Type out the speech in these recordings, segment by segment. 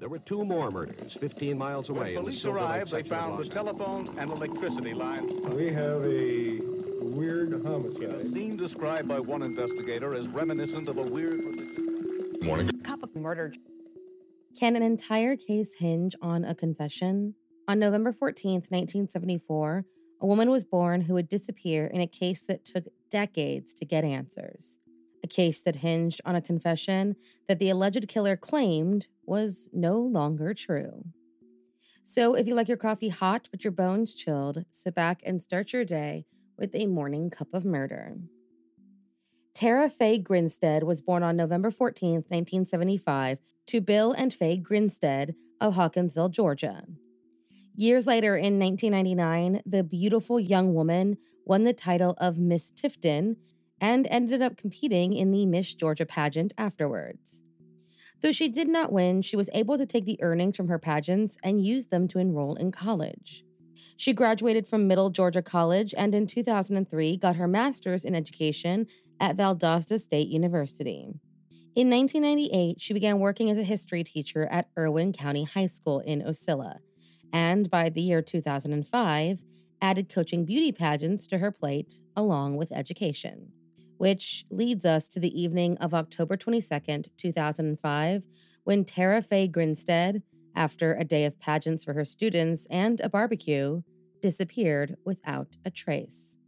There were two more murders 15 miles away. When police arrived, they found the telephones and electricity lines. We have a weird homicide. A scene described by one investigator as reminiscent of a weird... Morning. Cop of murder. Can an entire case hinge on a confession? On November 14th, 1974, a woman was born who would disappear in a case that took decades to get answers. A case that hinged on a confession that the alleged killer claimed was no longer true. So if you like your coffee hot but your bones chilled, sit back and start your day with a morning cup of murder. Tara Faye Grinstead was born on November 14th, 1975, to Bill and Faye Grinstead of Hawkinsville, Georgia. Years later, in 1999, the beautiful young woman won the title of Miss Tifton and ended up competing in the Miss Georgia pageant afterwards. Though she did not win, she was able to take the earnings from her pageants and use them to enroll in college. She graduated from Middle Georgia College and in 2003 got her master's in education at Valdosta State University. In 1998, she began working as a history teacher at Irwin County High School in Ocilla, and by the year 2005, added coaching beauty pageants to her plate along with education. Which leads us to the evening of October 22nd, 2005, when Tara Faye Grinstead, after a day of pageants for her students and a barbecue, disappeared without a trace.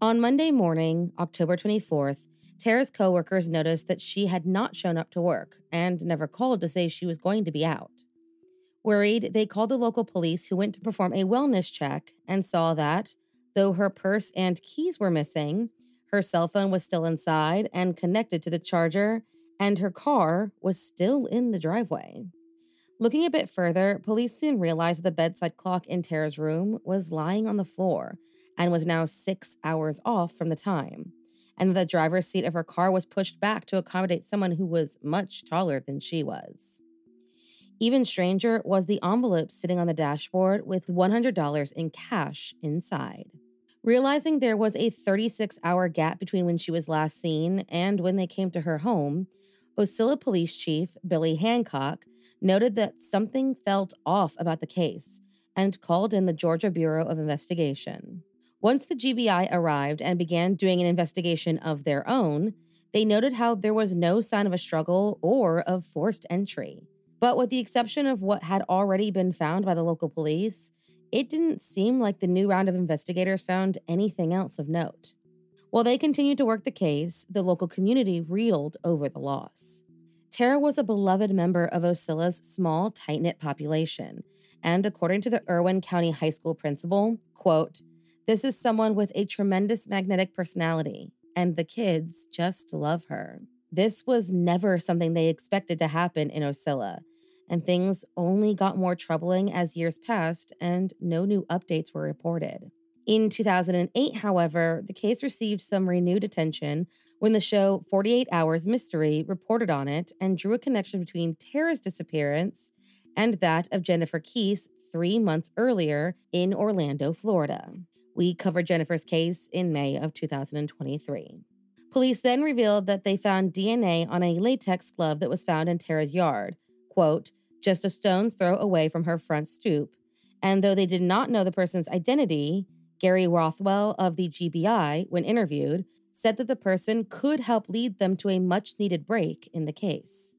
On Monday morning, October 24th, Tara's coworkers noticed that she had not shown up to work and never called to say she was going to be out. Worried, they called the local police, who went to perform a wellness check and saw that, though her purse and keys were missing, her cell phone was still inside and connected to the charger, and her car was still in the driveway. Looking a bit further, police soon realized the bedside clock in Tara's room was lying on the floor and was now 6 hours off from the time, and the driver's seat of her car was pushed back to accommodate someone who was much taller than she was. Even stranger was the envelope sitting on the dashboard with $100 in cash inside. Realizing there was a 36-hour gap between when she was last seen and when they came to her home, Ocilla Police Chief Billy Hancock noted that something felt off about the case and called in the Georgia Bureau of Investigation. Once the GBI arrived and began doing an investigation of their own, they noted how there was no sign of a struggle or of forced entry. But with the exception of what had already been found by the local police, it didn't seem like the new round of investigators found anything else of note. While they continued to work the case, the local community reeled over the loss. Tara was a beloved member of Ocilla's small, tight-knit population, and according to the Irwin County High School principal, quote, "This is someone with a tremendous magnetic personality, and the kids just love her." This was never something they expected to happen in Ocilla, and things only got more troubling as years passed and no new updates were reported. In 2008, however, the case received some renewed attention when the show 48 Hours Mystery reported on it and drew a connection between Tara's disappearance and that of Jennifer Keese 3 months earlier in Orlando, Florida. We covered Jennifer's case in May of 2023. Police then revealed that they found DNA on a latex glove that was found in Tara's yard, quote, just a stone's throw away from her front stoop. And though they did not know the person's identity, Gary Rothwell of the GBI, when interviewed, said that the person could help lead them to a much-needed break in the case.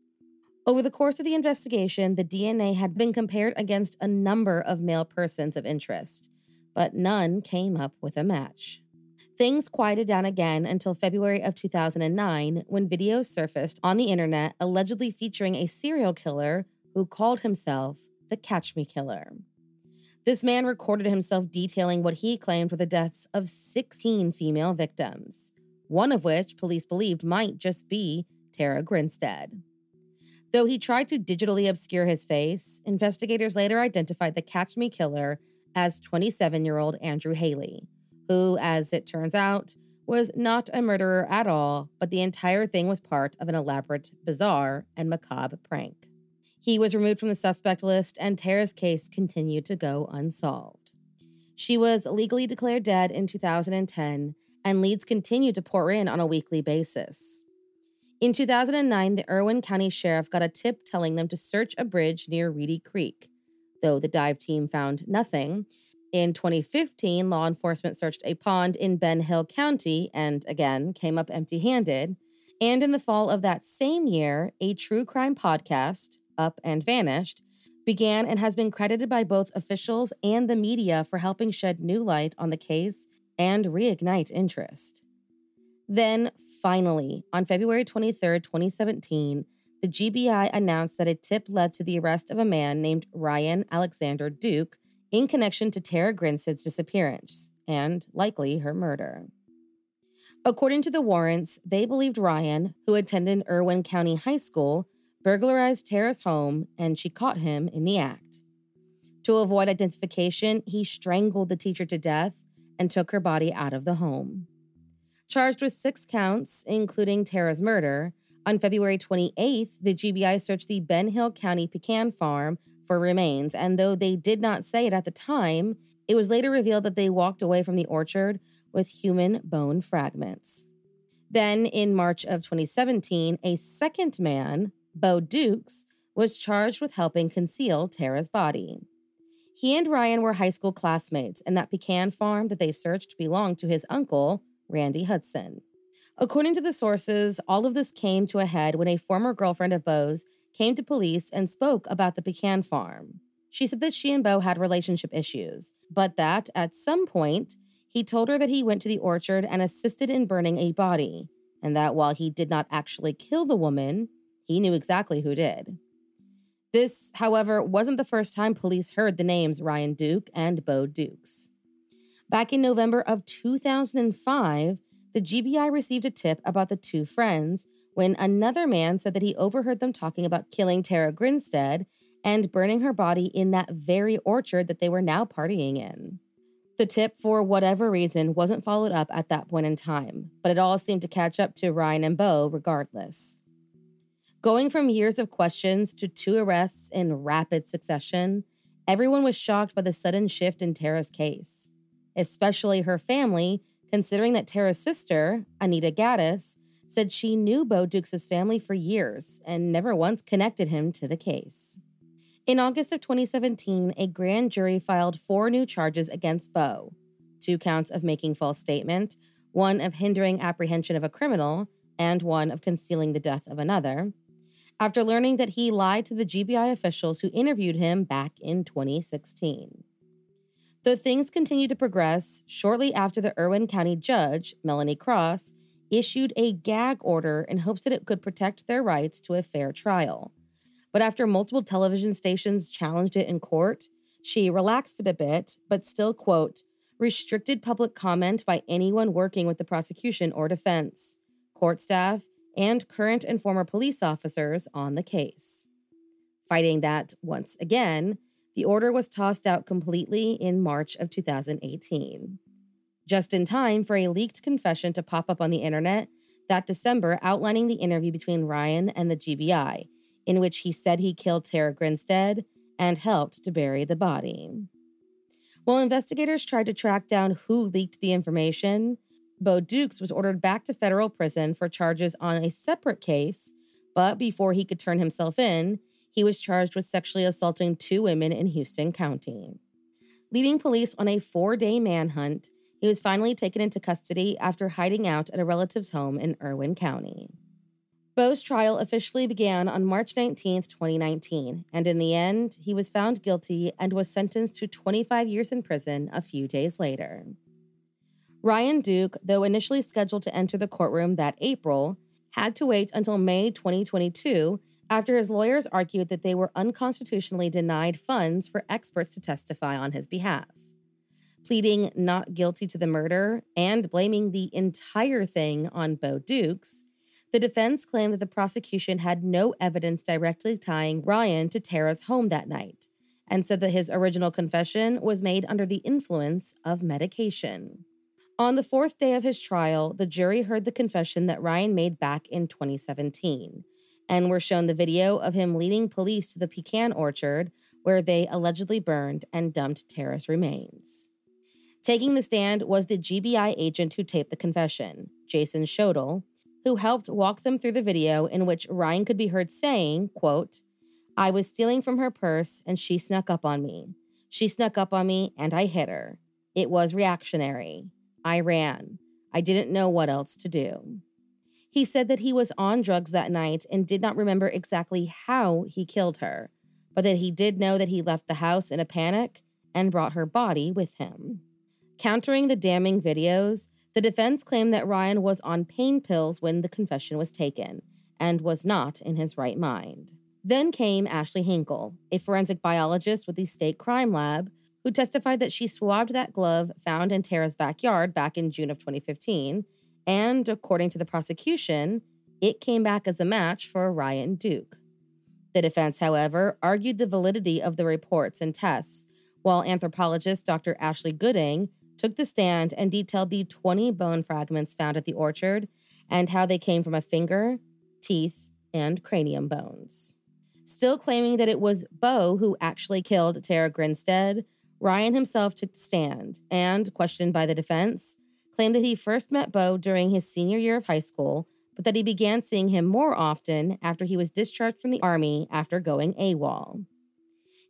Over the course of the investigation, the DNA had been compared against a number of male persons of interest, but none came up with a match. Things quieted down again until February of 2009 when videos surfaced on the internet allegedly featuring a serial killer who called himself the Catch Me Killer. This man recorded himself detailing what he claimed were the deaths of 16 female victims, one of which police believed might just be Tara Grinstead. Though he tried to digitally obscure his face, investigators later identified the Catch Me Killer as 27-year-old Andrew Haley, who, as it turns out, was not a murderer at all, but the entire thing was part of an elaborate, bizarre, and macabre prank. He was removed from the suspect list, and Tara's case continued to go unsolved. She was legally declared dead in 2010, and leads continued to pour in on a weekly basis. In 2009, the Irwin County Sheriff got a tip telling them to search a bridge near Reedy Creek, though the dive team found nothing. In 2015, law enforcement searched a pond in Ben Hill County and, again, came up empty-handed. And in the fall of that same year, a true crime podcast, Up and Vanished, began and has been credited by both officials and the media for helping shed new light on the case and reignite interest. Then, finally, on February 23, 2017, the GBI announced that a tip led to the arrest of a man named Ryan Alexander Duke in connection to Tara Grinstead's disappearance and, likely, her murder. According to the warrants, they believed Ryan, who attended Irwin County High School, burglarized Tara's home, and she caught him in the act. To avoid identification, he strangled the teacher to death and took her body out of the home. Charged with 6 counts, including Tara's murder, on February 28th, the GBI searched the Ben Hill County pecan farm for remains, and though they did not say it at the time, it was later revealed that they walked away from the orchard with human bone fragments. Then, in March of 2017, a second man, Bo Dukes, was charged with helping conceal Tara's body. He and Ryan were high school classmates, and that pecan farm that they searched belonged to his uncle, Randy Hudson. According to the sources, all of this came to a head when a former girlfriend of Bo's came to police and spoke about the pecan farm. She said that she and Bo had relationship issues, but that, at some point, he told her that he went to the orchard and assisted in burning a body, and that while he did not actually kill the woman, he knew exactly who did. This, however, wasn't the first time police heard the names Ryan Duke and Bo Dukes. Back in November of 2005, the GBI received a tip about the two friends when another man said that he overheard them talking about killing Tara Grinstead and burning her body in that very orchard that they were now partying in. The tip, for whatever reason, wasn't followed up at that point in time, but it all seemed to catch up to Ryan and Bo regardless. Going from years of questions to 2 arrests in rapid succession, everyone was shocked by the sudden shift in Tara's case, especially her family, considering that Tara's sister, Anita Gaddis, said she knew Bo Dukes' family for years and never once connected him to the case. In August of 2017, a grand jury filed 4 new charges against Bo, 2 counts of making false statement, 1 of hindering apprehension of a criminal, and 1 of concealing the death of another, after learning that he lied to the GBI officials who interviewed him back in 2016. Though things continued to progress, shortly after the Irwin County judge, Melanie Cross, issued a gag order in hopes that it could protect their rights to a fair trial. But after multiple television stations challenged it in court, she relaxed it a bit, but still, quote, restricted public comment by anyone working with the prosecution or defense, court staff, and current and former police officers on the case. Fighting that once again, the order was tossed out completely in March of 2018. Just in time for a leaked confession to pop up on the internet that December outlining the interview between Ryan and the GBI, in which he said he killed Tara Grinstead and helped to bury the body. While investigators tried to track down who leaked the information, Bo Dukes was ordered back to federal prison for charges on a separate case, but before he could turn himself in, he was charged with sexually assaulting 2 women in Houston County. Leading police on a 4-day manhunt, he was finally taken into custody after hiding out at a relative's home in Irwin County. Bo's trial officially began on March 19, 2019, and in the end, he was found guilty and was sentenced to 25 years in prison a few days later. Ryan Duke, though initially scheduled to enter the courtroom that April, had to wait until May 2022 after his lawyers argued that they were unconstitutionally denied funds for experts to testify on his behalf. Pleading not guilty to the murder and blaming the entire thing on Bo Dukes, the defense claimed that the prosecution had no evidence directly tying Ryan to Tara's home that night and said that his original confession was made under the influence of medication. On the 4th day of his trial, the jury heard the confession that Ryan made back in 2017, and were shown the video of him leading police to the pecan orchard where they allegedly burned and dumped Tara's remains. Taking the stand was the GBI agent who taped the confession, Jason Schodel, who helped walk them through the video in which Ryan could be heard saying, quote, I was stealing from her purse and she snuck up on me. She snuck up on me and I hit her. It was reactionary. I ran. I didn't know what else to do. He said that he was on drugs that night and did not remember exactly how he killed her, but that he did know that he left the house in a panic and brought her body with him. Countering the damning videos, the defense claimed that Ryan was on pain pills when the confession was taken and was not in his right mind. Then came Ashley Hinkle, a forensic biologist with the state crime lab, who testified that she swabbed that glove found in Tara's backyard back in June of 2015, and, according to the prosecution, it came back as a match for Ryan Duke. The defense, however, argued the validity of the reports and tests, while anthropologist Dr. Ashley Gooding took the stand and detailed the 20 bone fragments found at the orchard and how they came from a finger, teeth, and cranium bones. Still claiming that it was Bo who actually killed Tara Grinstead, Ryan himself took the stand and, questioned by the defense, claimed that he first met Bo during his senior year of high school, but that he began seeing him more often after he was discharged from the Army after going AWOL.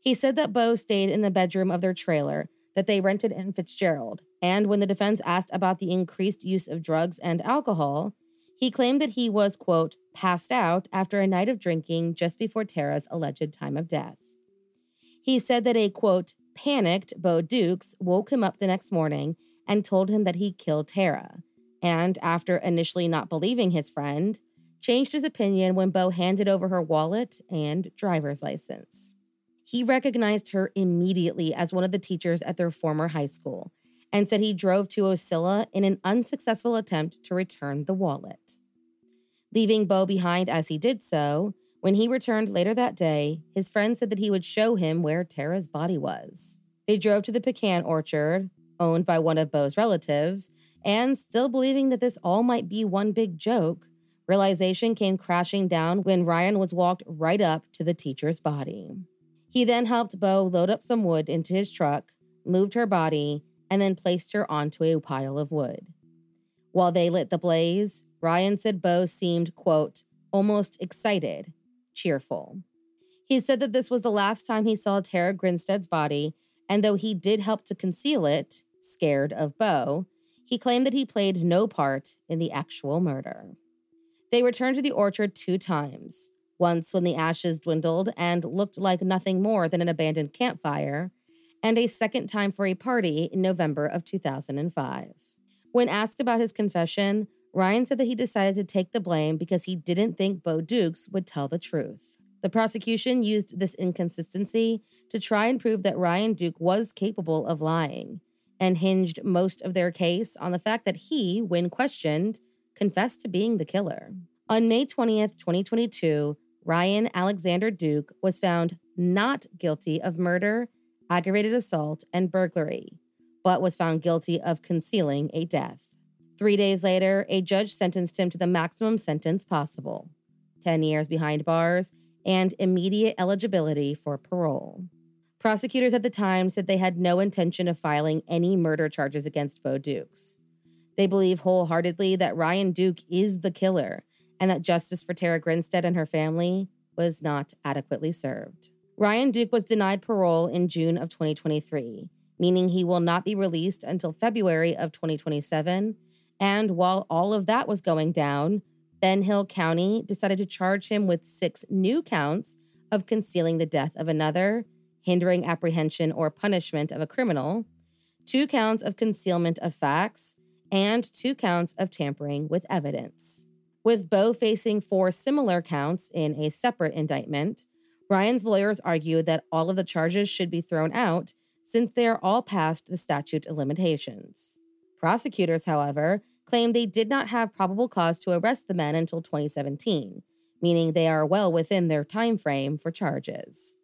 He said that Bo stayed in the bedroom of their trailer that they rented in Fitzgerald, and when the defense asked about the increased use of drugs and alcohol, he claimed that he was, quote, passed out after a night of drinking just before Tara's alleged time of death. He said that a, quote, panicked Bo Dukes woke him up the next morning and told him that he killed Tara, and after initially not believing his friend, changed his opinion when Bo handed over her wallet and driver's license. He recognized her immediately as one of the teachers at their former high school and said he drove to Ocilla in an unsuccessful attempt to return the wallet. Leaving Bo behind as he did so, when he returned later that day, his friend said that he would show him where Tara's body was. They drove to the pecan orchard, owned by one of Bo's relatives, and still believing that this all might be one big joke, realization came crashing down when Ryan was walked right up to the teacher's body. He then helped Bo load up some wood into his truck, moved her body, and then placed her onto a pile of wood. While they lit the blaze, Ryan said Bo seemed, quote, almost excited, cheerful. He said that this was the last time he saw Tara Grinstead's body, and though he did help to conceal it, scared of Bo, he claimed that he played no part in the actual murder. They returned to the orchard 2 times. Once when the ashes dwindled and looked like nothing more than an abandoned campfire, and a second time for a party in November of 2005. When asked about his confession, Ryan said that he decided to take the blame because he didn't think Bo Dukes would tell the truth. The prosecution used this inconsistency to try and prove that Ryan Duke was capable of lying, and hinged most of their case on the fact that he, when questioned, confessed to being the killer. On May 20th, 2022, Ryan Alexander Duke was found not guilty of murder, aggravated assault, and burglary, but was found guilty of concealing a death. 3 days later, a judge sentenced him to the maximum sentence possible, 10 years behind bars and immediate eligibility for parole. Prosecutors at the time said they had no intention of filing any murder charges against Bo Dukes. They believe wholeheartedly that Ryan Duke is the killer, and that justice for Tara Grinstead and her family was not adequately served. Ryan Duke was denied parole in June of 2023, meaning he will not be released until February of 2027. And while all of that was going down, Ben Hill County decided to charge him with 6 new counts of concealing the death of another, hindering apprehension or punishment of a criminal, 2 counts of concealment of facts, and 2 counts of tampering with evidence. With Bo facing 4 similar counts in a separate indictment, Ryan's lawyers argue that all of the charges should be thrown out since they are all past the statute of limitations. Prosecutors, however, claim they did not have probable cause to arrest the men until 2017, meaning they are well within their time frame for charges.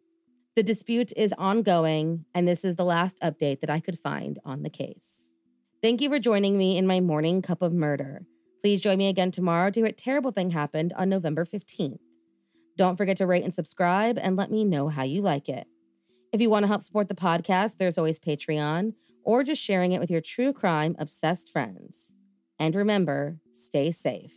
The dispute is ongoing, and this is the last update that I could find on the case. Thank you for joining me in my morning cup of murder. Please join me again tomorrow to hear what terrible thing happened on November 15th. Don't forget to rate and subscribe and let me know how you like it. If you want to help support the podcast, there's always Patreon or just sharing it with your true crime obsessed friends. And remember, stay safe.